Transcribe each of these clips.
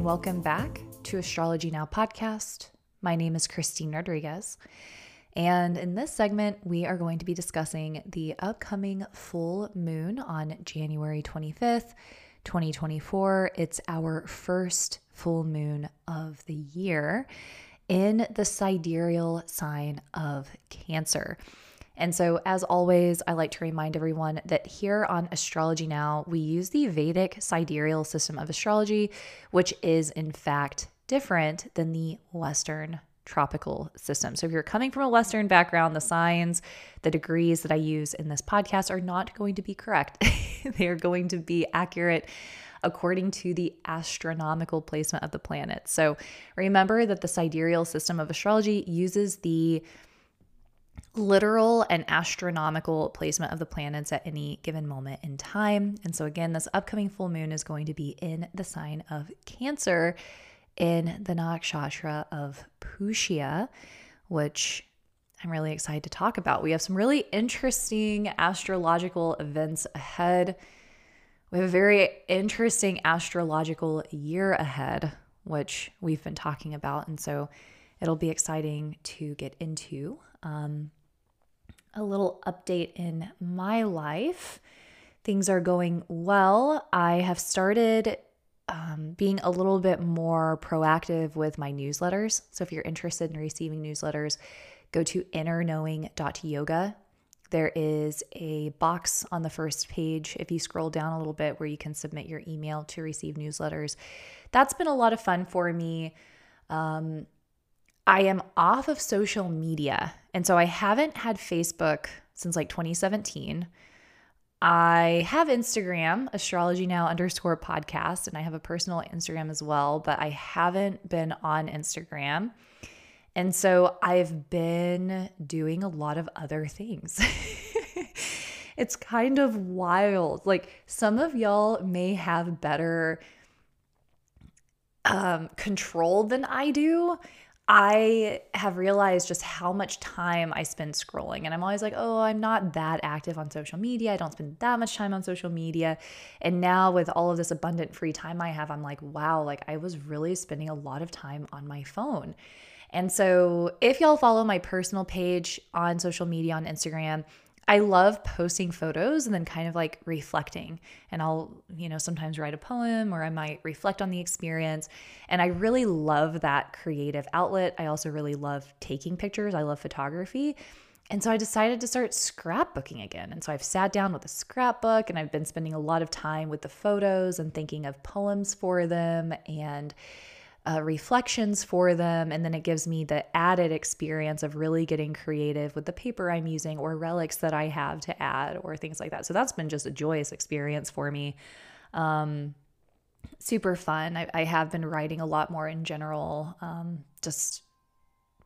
and welcome back to Astrology Now Podcast. My name is Christine Rodriguez, and in this segment, we are going to be discussing the upcoming full moon on January 25th, 2024. It's our first full moon of the year in the sidereal sign of Cancer. And so, as always, I like to remind everyone that here on Astrology Now, we use the Vedic sidereal system of astrology, which is in fact different than the Western tropical system. So if you're coming from a Western background, the signs, the degrees that I use in this podcast are not going to be correct. They are going to be accurate according to the astronomical placement of the planet. So remember that the sidereal system of astrology uses the literal and astronomical placement of the planets at any given moment in time. And so again, this upcoming full moon is going to be in the sign of Cancer in the Nakshatra of Pushya, which I'm really excited to talk about. We have some really interesting astrological events ahead. We have a very interesting astrological year ahead, which we've been talking about. And so it'll be exciting to get into. A little update in my life. Things are going well. I have started being a little bit more proactive with my newsletters. So if you're interested in receiving newsletters, go to innerknowing.yoga. There is a box on the first page, if you scroll down a little bit, where you can submit your email to receive newsletters. That's been a lot of fun for me. I am off of social media, and so I haven't had Facebook since like 2017. I have Instagram, astrologynow_podcast, and I have a personal Instagram as well, but I haven't been on Instagram. And so I've been doing a lot of other things. It's kind of wild. Like, some of y'all may have better control than I do. I have realized just how much time I spend scrolling, and I'm always like, oh, I'm not that active on social media. I don't spend that much time on social media. And now with all of this abundant free time I have, I'm like, wow, like I was really spending a lot of time on my phone. And so if y'all follow my personal page on social media, on Instagram, I love posting photos and then kind of like reflecting, and I'll, sometimes write a poem, or I might reflect on the experience. And I really love that creative outlet. I also really love taking pictures. I love photography. And so I decided to start scrapbooking again. And so I've sat down with a scrapbook, and I've been spending a lot of time with the photos and thinking of poems for them and reflections for them. And then it gives me the added experience of really getting creative with the paper I'm using, or relics that I have to add, or things like that. So that's been just a joyous experience for me. Super fun. I have been writing a lot more in general, just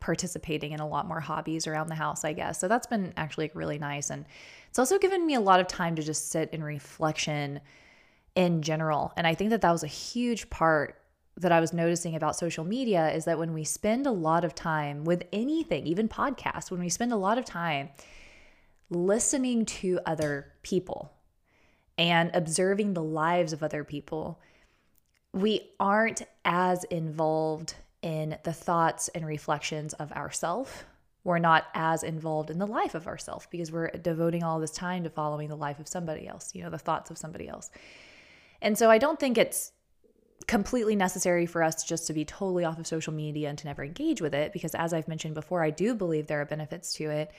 participating in a lot more hobbies around the house, I guess. So that's been actually really nice. And it's also given me a lot of time to just sit in reflection in general. And I think that was a huge part that I was noticing about social media, is that when we spend a lot of time with anything, even podcasts, when we spend a lot of time listening to other people and observing the lives of other people, we aren't as involved in the thoughts and reflections of ourselves. We're not as involved in the life of ourselves because we're devoting all this time to following the life of somebody else, the thoughts of somebody else. And so I don't think it's completely necessary for us just to be totally off of social media and to never engage with it, because as I've mentioned before, I do believe there are benefits to it.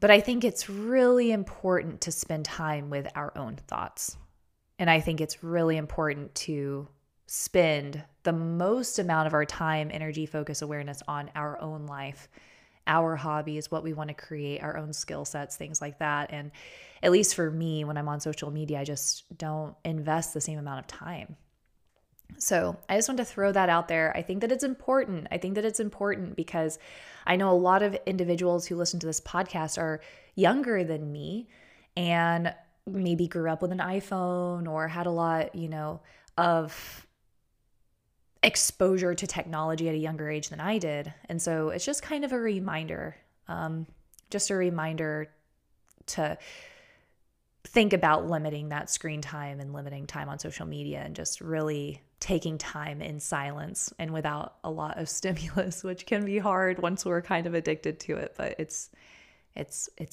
But I think it's really important to spend time with our own thoughts. And I think it's really important to spend the most amount of our time, energy, focus, awareness on our own life, our hobbies, what we want to create, our own skill sets, things like that. And at least for me, when I'm on social media, I just don't invest the same amount of time. So I just want to throw that out there. I think that it's important. I think that it's important because I know a lot of individuals who listen to this podcast are younger than me and maybe grew up with an iPhone or had a lot, of exposure to technology at a younger age than I did. And so it's just kind of a reminder, just a reminder to think about limiting that screen time and limiting time on social media and just really taking time in silence and without a lot of stimulus, which can be hard once we're kind of addicted to it, but it's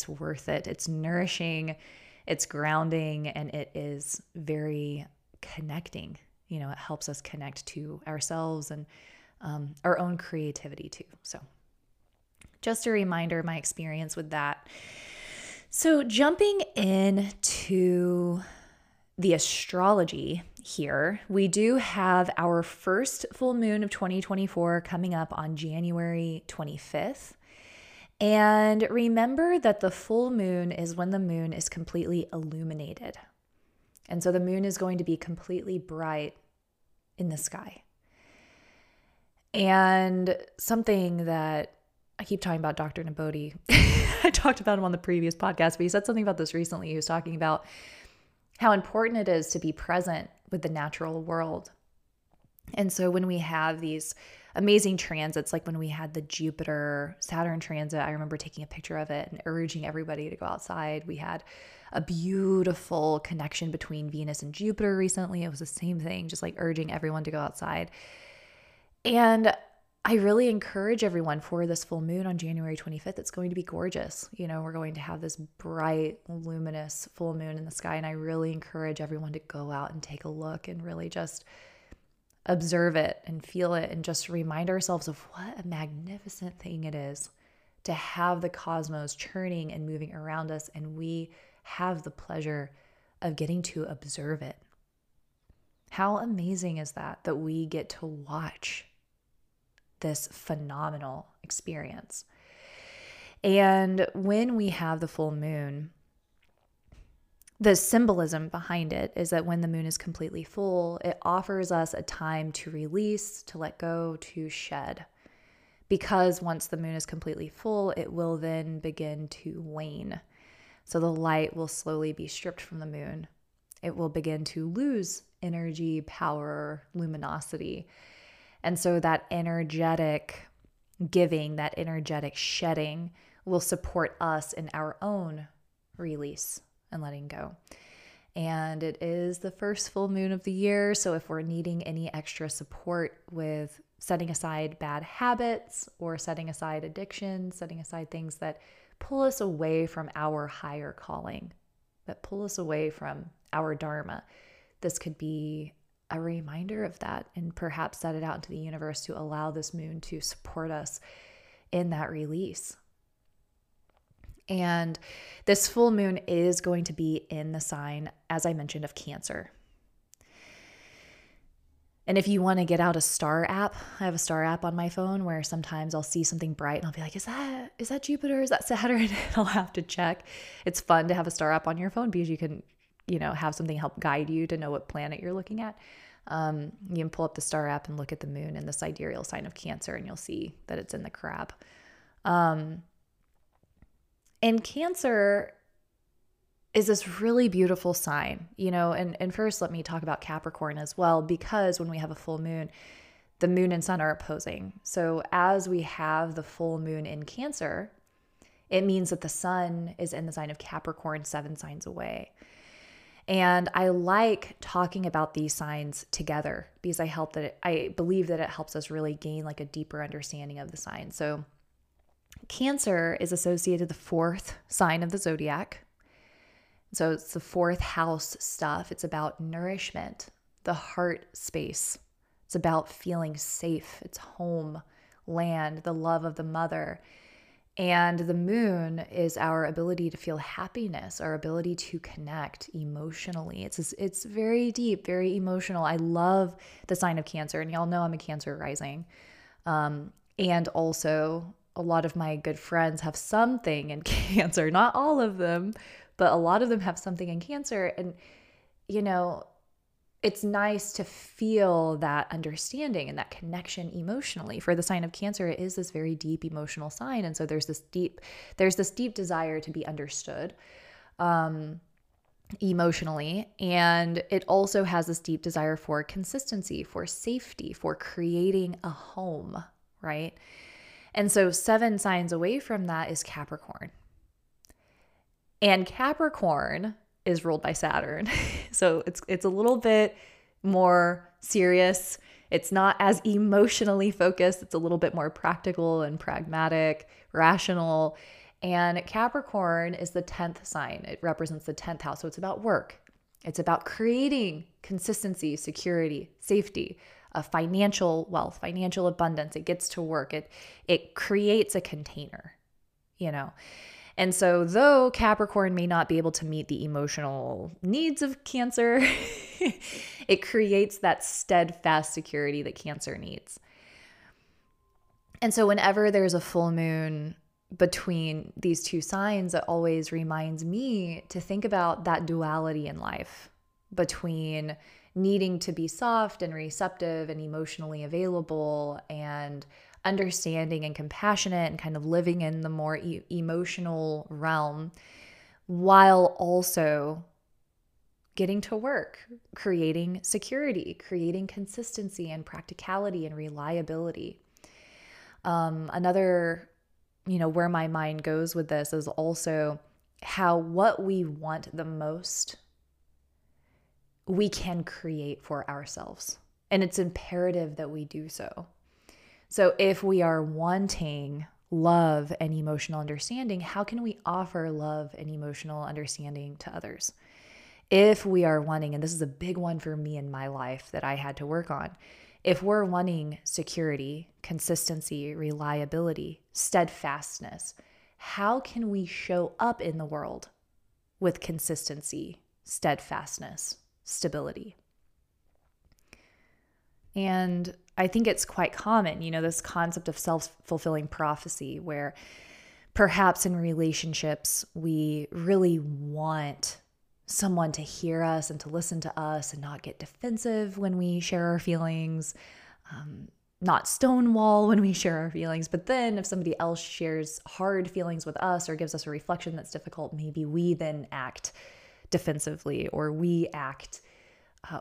worth it. It's nourishing, it's grounding, and it is very connecting. You know, it helps us connect to ourselves and our own creativity too. So just a reminder of my experience with that. So jumping into the astrology here, we do have our first full moon of 2024 coming up on January 25th. And remember that the full moon is when the moon is completely illuminated. And so the moon is going to be completely bright in the sky. And something that I keep talking about, Dr. Nabodi, I talked about him on the previous podcast, but he said something about this recently. He was talking about how important it is to be present with the natural world. And so when we have these amazing transits, like when we had the Jupiter-Saturn transit, I remember taking a picture of it and urging everybody to go outside. We had a beautiful connection between Venus and Jupiter recently. It was the same thing, just like urging everyone to go outside. And I really encourage everyone for this full moon on January 25th. It's going to be gorgeous. You know, we're going to have this bright, luminous full moon in the sky. And I really encourage everyone to go out and take a look and really just observe it and feel it and just remind ourselves of what a magnificent thing it is to have the cosmos churning and moving around us. And we have the pleasure of getting to observe it. How amazing is that, that we get to watch this phenomenal experience. And when we have the full moon, the symbolism behind it is that when the moon is completely full, it offers us a time to release, to let go, to shed. Because once the moon is completely full, it will then begin to wane. So the light will slowly be stripped from the moon. It will begin to lose energy, power, luminosity. And so that energetic giving, that energetic shedding will support us in our own release and letting go. And it is the first full moon of the year. So if we're needing any extra support with setting aside bad habits or setting aside addictions, setting aside things that pull us away from our higher calling, that pull us away from our Dharma, this could be a reminder of that, and perhaps set it out into the universe to allow this moon to support us in that release. And this full moon is going to be in the sign, as I mentioned, of Cancer. And if you want to get out a star app, I have a star app on my phone where sometimes I'll see something bright and I'll be like, is that Jupiter? Is that Saturn? And I'll have to check. It's fun to have a star app on your phone because you can, you know, have something help guide you to know what planet you're looking at. You can pull up the star app and look at the moon in the sidereal sign of Cancer, and you'll see that it's in the Crab. And Cancer is this really beautiful sign, you know, and first let me talk about Capricorn as well, because when we have a full moon, the moon and sun are opposing. So as we have the full moon in Cancer, it means that the sun is in the sign of Capricorn, 7 signs away. And I like talking about these signs together because I believe that it helps us really gain like a deeper understanding of the sign. So Cancer is associated with the 4th sign of the zodiac. So it's the 4th house stuff. It's about nourishment, the heart space. It's about feeling safe. It's home, land, the love of the mother. And the moon is our ability to feel happiness, our ability to connect emotionally. It's very deep, very emotional. I love the sign of Cancer, and y'all know I'm a Cancer rising. And also a lot of my good friends have something in Cancer, not all of them, but a lot of them have something in Cancer. And, you know, it's nice to feel that understanding and that connection emotionally. For the sign of Cancer, it is this very deep emotional sign. And so there's this deep desire to be understood emotionally. And it also has this deep desire for consistency, for safety, for creating a home, right? And so 7 signs away from that is Capricorn. And Capricorn is ruled by Saturn. So it's a little bit more serious. It's not as emotionally focused. It's a little bit more practical and pragmatic, rational. And Capricorn is the 10th sign. It represents the 10th house. So it's about work. It's about creating consistency, security, safety, a financial wealth, financial abundance. It gets to work. It creates a container, you know. And so though Capricorn may not be able to meet the emotional needs of Cancer, it creates that steadfast security that Cancer needs. And so whenever there's a full moon between these two signs, it always reminds me to think about that duality in life between needing to be soft and receptive and emotionally available and understanding and compassionate and kind of living in the more emotional realm, while also getting to work, creating security, creating consistency and practicality and reliability. Another, you know, where my mind goes with this is also how what we want the most, we can create for ourselves. And it's imperative that we do so. So if we are wanting love and emotional understanding, how can we offer love and emotional understanding to others? If we are wanting, and this is a big one for me in my life that I had to work on, if we're wanting security, consistency, reliability, steadfastness, how can we show up in the world with consistency, steadfastness, stability? And I think it's quite common, you know, this concept of self-fulfilling prophecy, where perhaps in relationships, we really want someone to hear us and to listen to us and not get defensive when we share our feelings, not stonewall when we share our feelings. But then if somebody else shares hard feelings with us or gives us a reflection that's difficult, maybe we then act defensively, or we act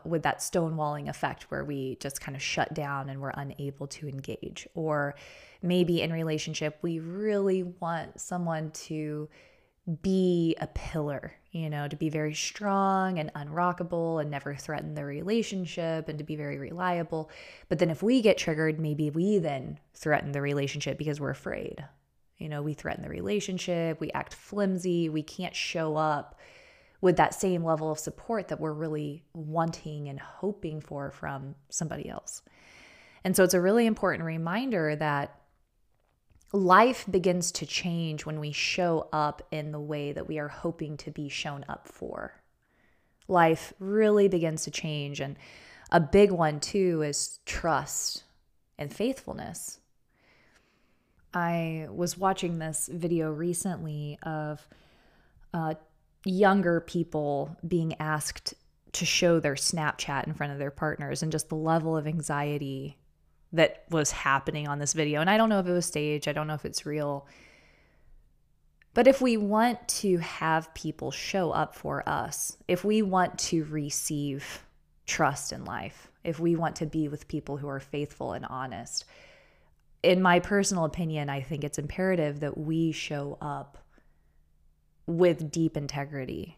with that stonewalling effect where we just kind of shut down and we're unable to engage. Or maybe in relationship, we really want someone to be a pillar, you know, to be very strong and unrockable and never threaten the relationship and to be very reliable. But then if we get triggered, maybe we then threaten the relationship because we're afraid. You know, we threaten the relationship, we act flimsy, we can't show up with that same level of support that we're really wanting and hoping for from somebody else. And so it's a really important reminder that life begins to change when we show up in the way that we are hoping to be shown up for. Life really begins to change. And a big one too is trust and faithfulness. I was watching this video recently of younger people being asked to show their Snapchat in front of their partners, and just the level of anxiety that was happening on this video. And I don't know if it was staged. I don't know if it's real. But if we want to have people show up for us, if we want to receive trust in life, if we want to be with people who are faithful and honest, in my personal opinion, I think it's imperative that we show up with deep integrity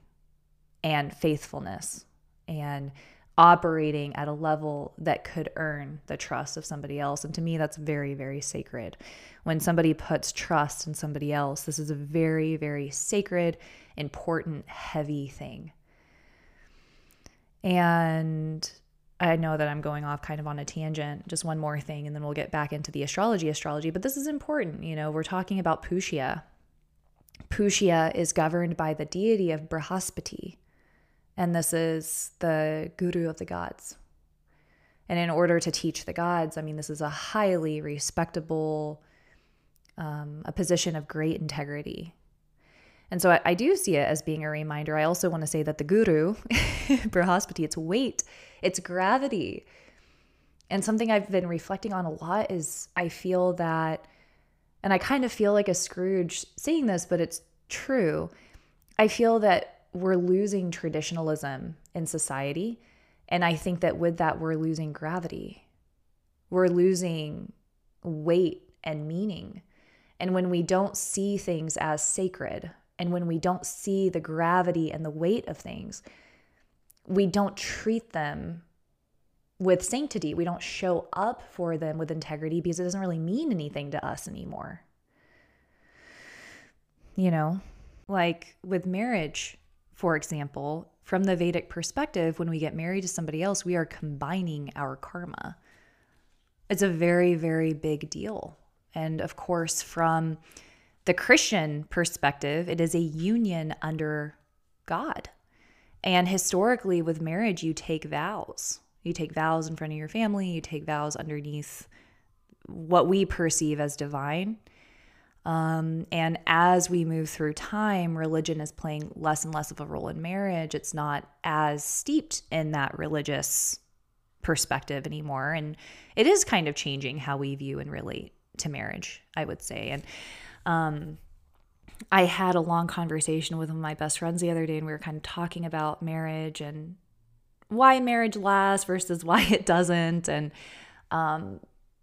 and faithfulness and operating at a level that could earn the trust of somebody else. And to me, that's very, very sacred. When somebody puts trust in somebody else, this is a very, very sacred, important, heavy thing. And I know that I'm going off kind of on a tangent, just one more thing, and then we'll get back into the astrology, but this is important. You know, we're talking about Pushya. Pushya is governed by the deity of Brihaspati, and this is the guru of the gods. And in order to teach the gods, I mean, this is a highly respectable, a position of great integrity. And so I do see it as being a reminder. I also want to say that the guru, Brihaspati, it's weight, it's gravity. And something I've been reflecting on a lot is I feel that, and I kind of feel like a Scrooge saying this, but it's true. I feel that we're losing traditionalism in society. And I think that with that, we're losing gravity. We're losing weight and meaning. And when we don't see things as sacred, and when we don't see the gravity and the weight of things, we don't treat them with sanctity. We don't show up for them with integrity because it doesn't really mean anything to us anymore. You know, like with marriage, for example, from the Vedic perspective, when we get married to somebody else, we are combining our karma. It's a very, very big deal. And of course, from the Christian perspective, it is a union under God. And historically with marriage, you take vows. You take vows in front of your family. You take vows underneath what we perceive as divine. And as we move through time, religion is playing less and less of a role in marriage. It's not as steeped in that religious perspective anymore. And it is kind of changing how we view and relate to marriage, I would say. And I had a long conversation with one of my best friends the other day, and we were kind of talking about marriage and why marriage lasts versus why it doesn't. And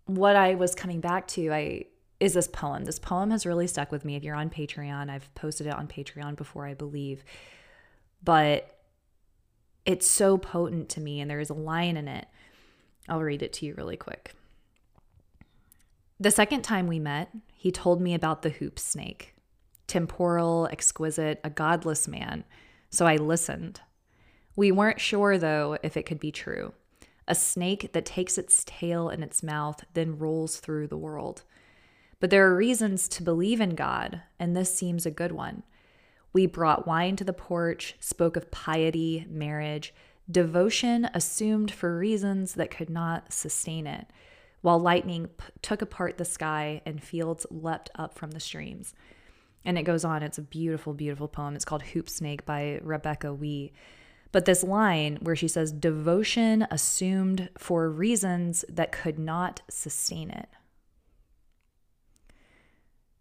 what I was coming back to is this poem. This poem has really stuck with me. If you're on Patreon, I've posted it on Patreon before, I believe. But it's so potent to me, and there is a line in it. I'll read it to you really quick. The second time we met, he told me about the hoop snake. Temporal, exquisite, a godless man. So I listened. We weren't sure, though, if it could be true. A snake that takes its tail in its mouth, then rolls through the world. But there are reasons to believe in God, and this seems a good one. We brought wine to the porch, spoke of piety, marriage, devotion assumed for reasons that could not sustain it, while lightning took apart the sky and fields leapt up from the streams. And it goes on. It's a beautiful, beautiful poem. It's called Hoop Snake by Rebecca Wee. But this line where she says, devotion assumed for reasons that could not sustain it.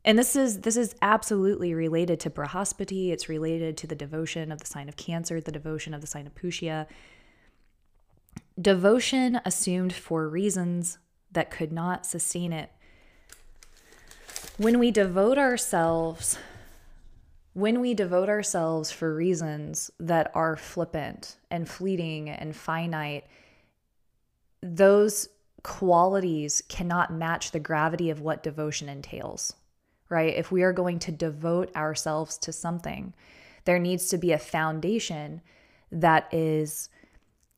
And this is absolutely related to Brihaspati. It's related to the devotion of the sign of Cancer, the devotion of the sign of Pushya. Devotion assumed for reasons that could not sustain it. When we devote ourselves, for reasons that are flippant and fleeting and finite, those qualities cannot match the gravity of what devotion entails. Right? If we are going to devote ourselves to something, there needs to be a foundation that is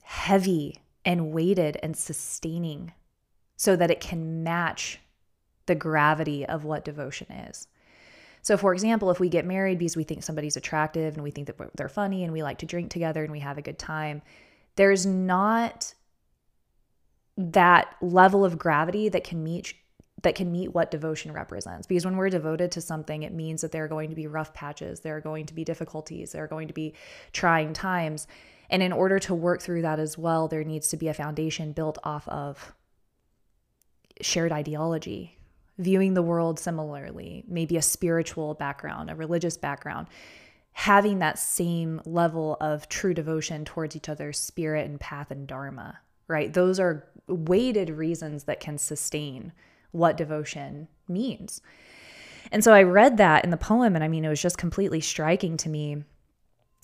heavy and weighted and sustaining so that it can match the gravity of what devotion is. So for example, if we get married because we think somebody's attractive and we think that they're funny and we like to drink together and we have a good time, there's not that level of gravity that can meet what devotion represents. Because when we're devoted to something, it means that there are going to be rough patches, there are going to be difficulties, there are going to be trying times. And in order to work through that as well, there needs to be a foundation built off of shared ideology, viewing the world similarly, maybe a spiritual background, a religious background, having that same level of true devotion towards each other's spirit and path and dharma, right? Those are weighted reasons that can sustain what devotion means. And so I read that in the poem, and I mean, it was just completely striking to me.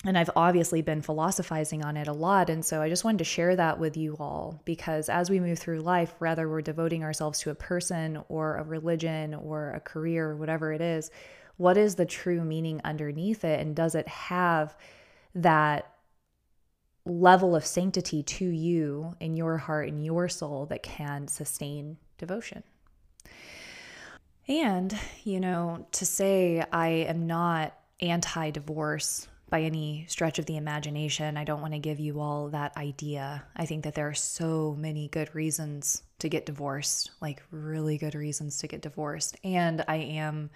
And I've obviously been philosophizing on it a lot. And so I just wanted to share that with you all, because as we move through life, whether we're devoting ourselves to a person or a religion or a career or whatever it is, what is the true meaning underneath it? And does it have that level of sanctity to you in your heart and your soul that can sustain devotion? And, you know, to say I am not anti-divorce by any stretch of the imagination, I don't want to give you all that idea. I think that there are so many good reasons to get divorced, like really good reasons to get divorced. And I am,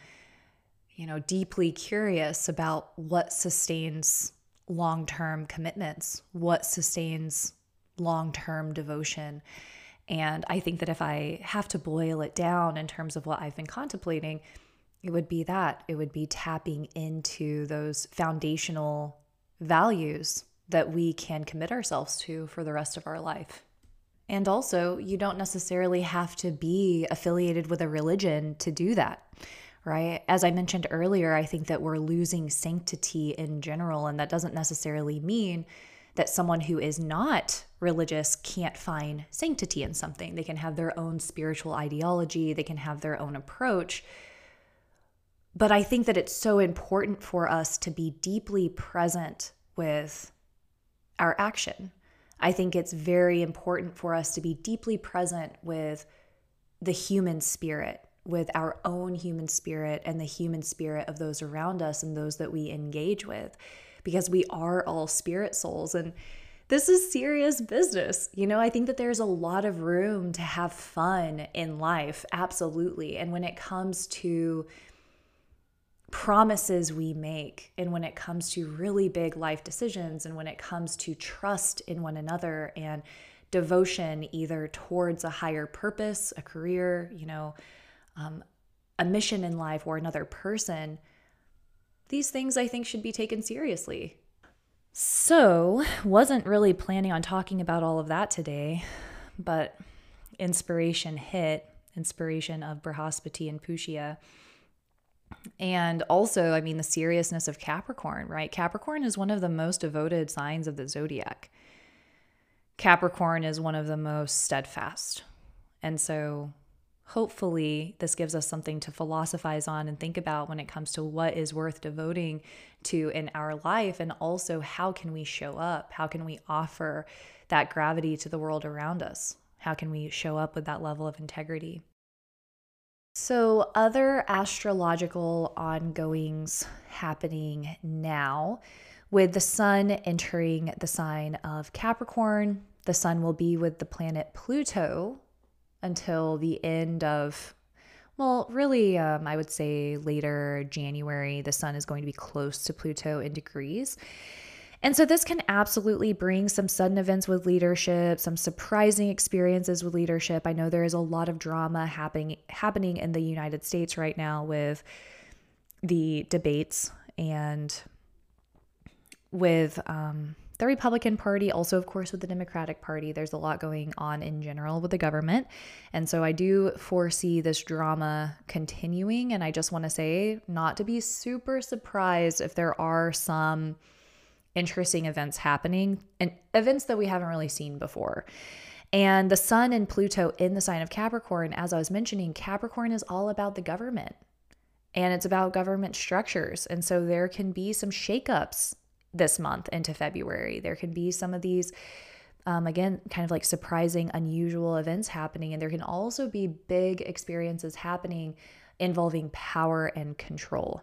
you know, deeply curious about what sustains long-term commitments, what sustains long-term devotion. And I think that if I have to boil it down in terms of what I've been contemplating, it would be that. It would be tapping into those foundational values that we can commit ourselves to for the rest of our life. And also, you don't necessarily have to be affiliated with a religion to do that, right? As I mentioned earlier, I think that we're losing sanctity in general, and that doesn't necessarily mean that someone who is not religious can't find sanctity in something. They can have their own spiritual ideology. They can have their own approach. But I think that it's so important for us to be deeply present with our action. I think it's very important for us to be deeply present with the human spirit, with our own human spirit and the human spirit of those around us and those that we engage with, because we are all spirit souls. And this is serious business. You know, I think that there's a lot of room to have fun in life. Absolutely. And when it comes to promises we make, and when it comes to really big life decisions, and when it comes to trust in one another and devotion either towards a higher purpose, a career, you know, a mission in life or another person, these things I think should be taken seriously. So, wasn't really planning on talking about all of that today, but inspiration hit, inspiration of Brihaspati and Pushya. And also, I mean, the seriousness of Capricorn, right? Capricorn is one of the most devoted signs of the zodiac. Capricorn is one of the most steadfast. And so hopefully this gives us something to philosophize on and think about when it comes to what is worth devoting to in our life. And also, how can we show up? How can we offer that gravity to the world around us? How can we show up with that level of integrity? So other astrological ongoings happening now, with the sun entering the sign of Capricorn. The sun will be with the planet Pluto until the end of, well, really, I would say later January. The sun is going to be close to Pluto in degrees. And so this can absolutely bring some sudden events with leadership, some surprising experiences with leadership. I know there is a lot of drama happening in the United States right now with the debates and with the Republican Party, also, of course, with the Democratic Party. There's a lot going on in general with the government. And so I do foresee this drama continuing. And I just want to say not to be super surprised if there are some interesting events happening and events that we haven't really seen before. And the sun and Pluto in the sign of Capricorn, as I was mentioning, Capricorn is all about the government, and it's about government structures. And so there can be some shakeups this month into February. There can be some of these, again, kind of like surprising, unusual events happening. And there can also be big experiences happening involving power and control.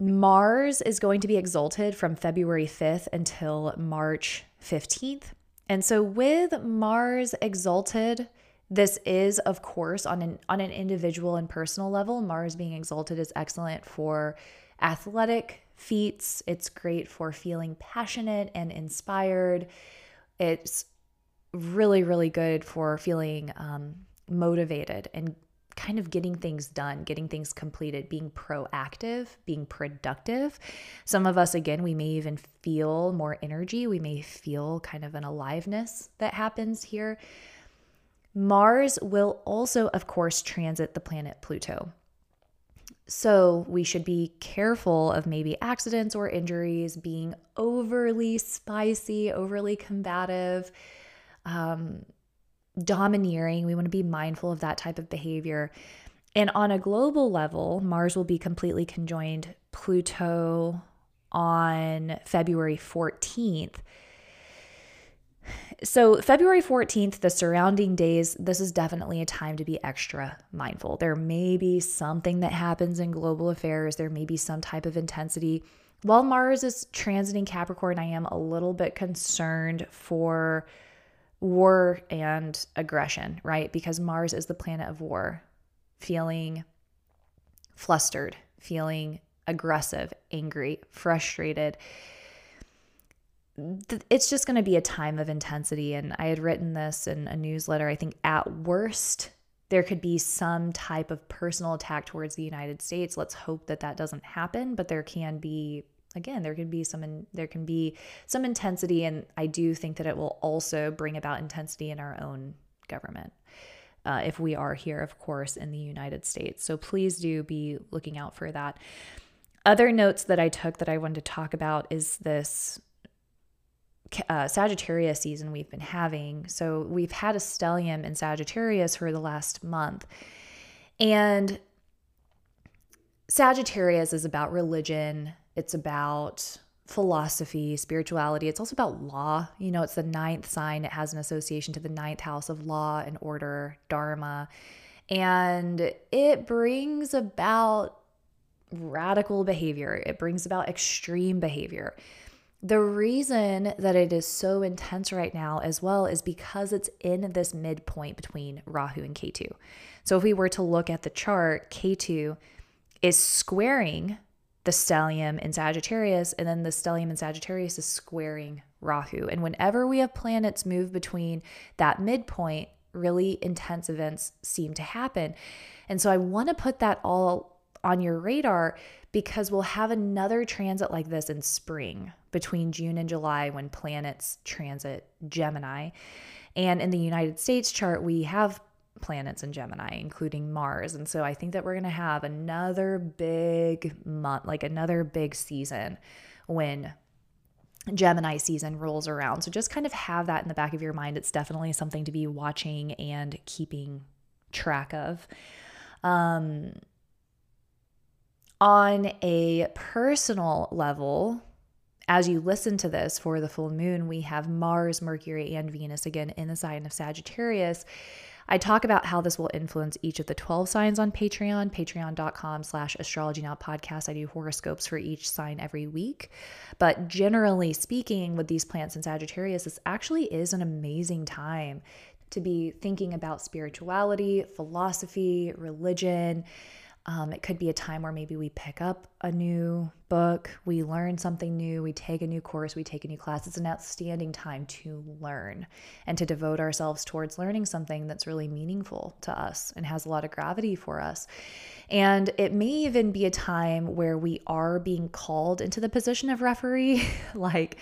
Mars is going to be exalted from February 5th until March 15th. And so with Mars exalted, this is, of course, on an individual and personal level, Mars being exalted is excellent for athletic feats. It's great for feeling passionate and inspired. It's really, really good for feeling motivated and kind of getting things done, getting things completed, being proactive, being productive. Some of us, again, we may even feel more energy. We may feel kind of an aliveness that happens here. Mars will also, of course, transit the planet Pluto. So we should be careful of maybe accidents or injuries, being overly spicy, overly combative, domineering. We want to be mindful of that type of behavior. And on a global level, Mars will be completely conjoined Pluto on February 14th. So February 14th, the surrounding days, this is definitely a time to be extra mindful. There may be something that happens in global affairs. There may be some type of intensity. While Mars is transiting Capricorn, I am a little bit concerned for war and aggression, right? Because Mars is the planet of war, feeling flustered, feeling aggressive, angry, frustrated. It's just going to be a time of intensity. And I had written this in a newsletter. I think at worst, there could be some type of personal attack towards the United States. Let's hope that that doesn't happen, but there can be. Again, there can be some intensity, and I do think that it will also bring about intensity in our own government, if we are here, of course, in the United States. So please do be looking out for that. Other notes that I took that I wanted to talk about is this Sagittarius season we've been having. So we've had a stellium in Sagittarius for the last month. And Sagittarius is about religion. It's about philosophy, spirituality. It's also about law. You know, it's the ninth sign. It has an association to the ninth house of law and order, Dharma. And it brings about radical behavior. It brings about extreme behavior. The reason that it is so intense right now as well is because it's in this midpoint between Rahu and Ketu. So if we were to look at the chart, Ketu is squaring the stellium in Sagittarius, and then the stellium in Sagittarius is squaring Rahu. And whenever we have planets move between that midpoint, really intense events seem to happen. And so I want to put that all on your radar, because we'll have another transit like this in spring between June and July when planets transit Gemini. And in the United States chart, we have planets in Gemini, including Mars. And so I think that we're going to have another big month, like another big season when Gemini season rolls around. So just kind of have that in the back of your mind. It's definitely something to be watching and keeping track of. On a personal level, as you listen to this for the full moon, we have Mars, Mercury, and Venus again in the sign of Sagittarius. I talk about how this will influence each of the 12 signs on Patreon, patreon.com/astrologynowpodcast. I do horoscopes for each sign every week. But generally speaking, with these planets in Sagittarius, this actually is an amazing time to be thinking about spirituality, philosophy, religion. It could be a time where maybe we pick up a new book, we learn something new, we take a new course, we take a new class. It's an outstanding time to learn and to devote ourselves towards learning something that's really meaningful to us and has a lot of gravity for us. And it may even be a time where we are being called into the position of referee, like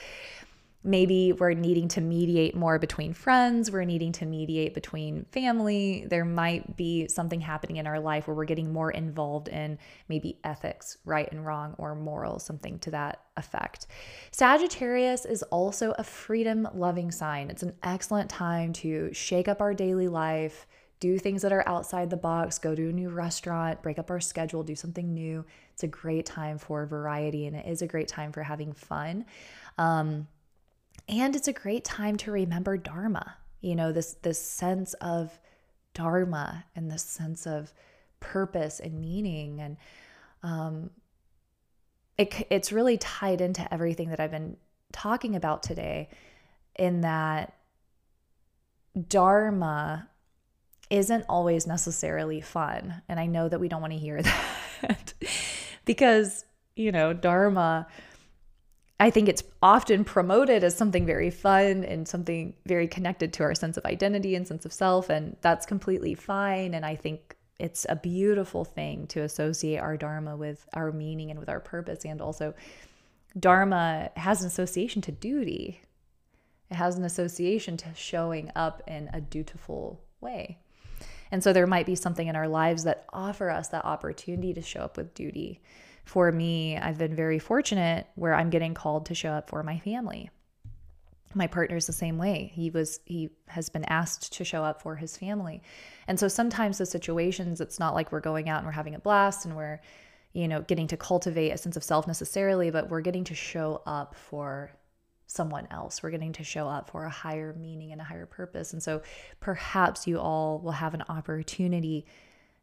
maybe we're needing to mediate more between friends. We're needing to mediate between family. There might be something happening in our life where we're getting more involved in maybe ethics, right and wrong, or morals, something to that effect. Sagittarius is also a freedom-loving sign. It's an excellent time to shake up our daily life, do things that are outside the box, go to a new restaurant, break up our schedule, do something new. It's a great time for variety, and it is a great time for having fun. And it's a great time to remember Dharma, you know, this sense of Dharma and this sense of purpose and meaning. And it's really tied into everything that I've been talking about today, in that Dharma isn't always necessarily fun. And I know that we don't want to hear that because, you know, Dharma, I think it's often promoted as something very fun and something very connected to our sense of identity and sense of self, and that's completely fine. And I think it's a beautiful thing to associate our Dharma with our meaning and with our purpose. And also, Dharma has an association to duty. It has an association to showing up in a dutiful way. And so there might be something in our lives that offer us that opportunity to show up with duty. For me, I've been very fortunate where I'm getting called to show up for my family. My partner's the same way. He has been asked to show up for his family. And so sometimes those situations, it's not like we're going out and we're having a blast and we're, you know, getting to cultivate a sense of self necessarily, but we're getting to show up for someone else. We're getting to show up for a higher meaning and a higher purpose. And so perhaps you all will have an opportunity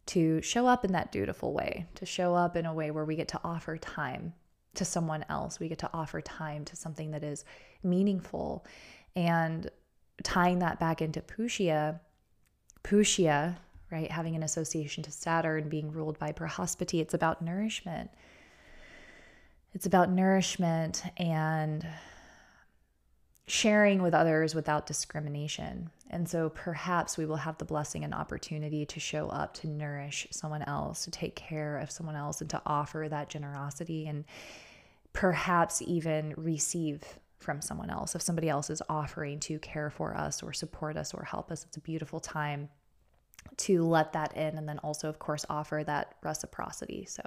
to show up in that dutiful way, to show up in a way where we get to offer time to someone else. We get to offer time to something that is meaningful. And tying that back into Pushya, right, having an association to Saturn, being ruled by Brihaspati, it's about nourishment. It's about nourishment and sharing with others without discrimination. And so perhaps we will have the blessing and opportunity to show up, to nourish someone else, to take care of someone else, and to offer that generosity, and perhaps even receive from someone else. If somebody else is offering to care for us or support us or help us, it's a beautiful time to let that in. And then also, of course, offer that reciprocity. So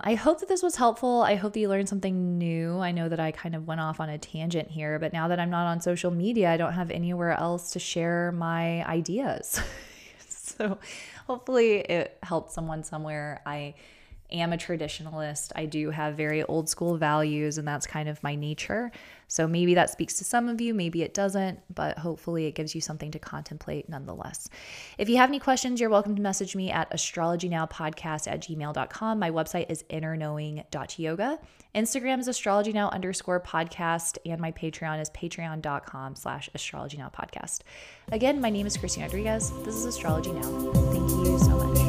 I hope that this was helpful. I hope that you learned something new. I know that I kind of went off on a tangent here, but now that I'm not on social media, I don't have anywhere else to share my ideas. So hopefully it helped someone somewhere. I am a traditionalist. I do have very old school values, and that's kind of my nature. So maybe that speaks to some of you, maybe it doesn't, but hopefully it gives you something to contemplate nonetheless. If you have any questions, you're welcome to message me at astrologynowpodcast@gmail.com. My website is innerknowing.yoga. Instagram is astrologynow_podcast, and my Patreon is patreon.com/astrologynowpodcast. Again, my name is Christine Rodriguez. This is Astrology Now. Thank you so much.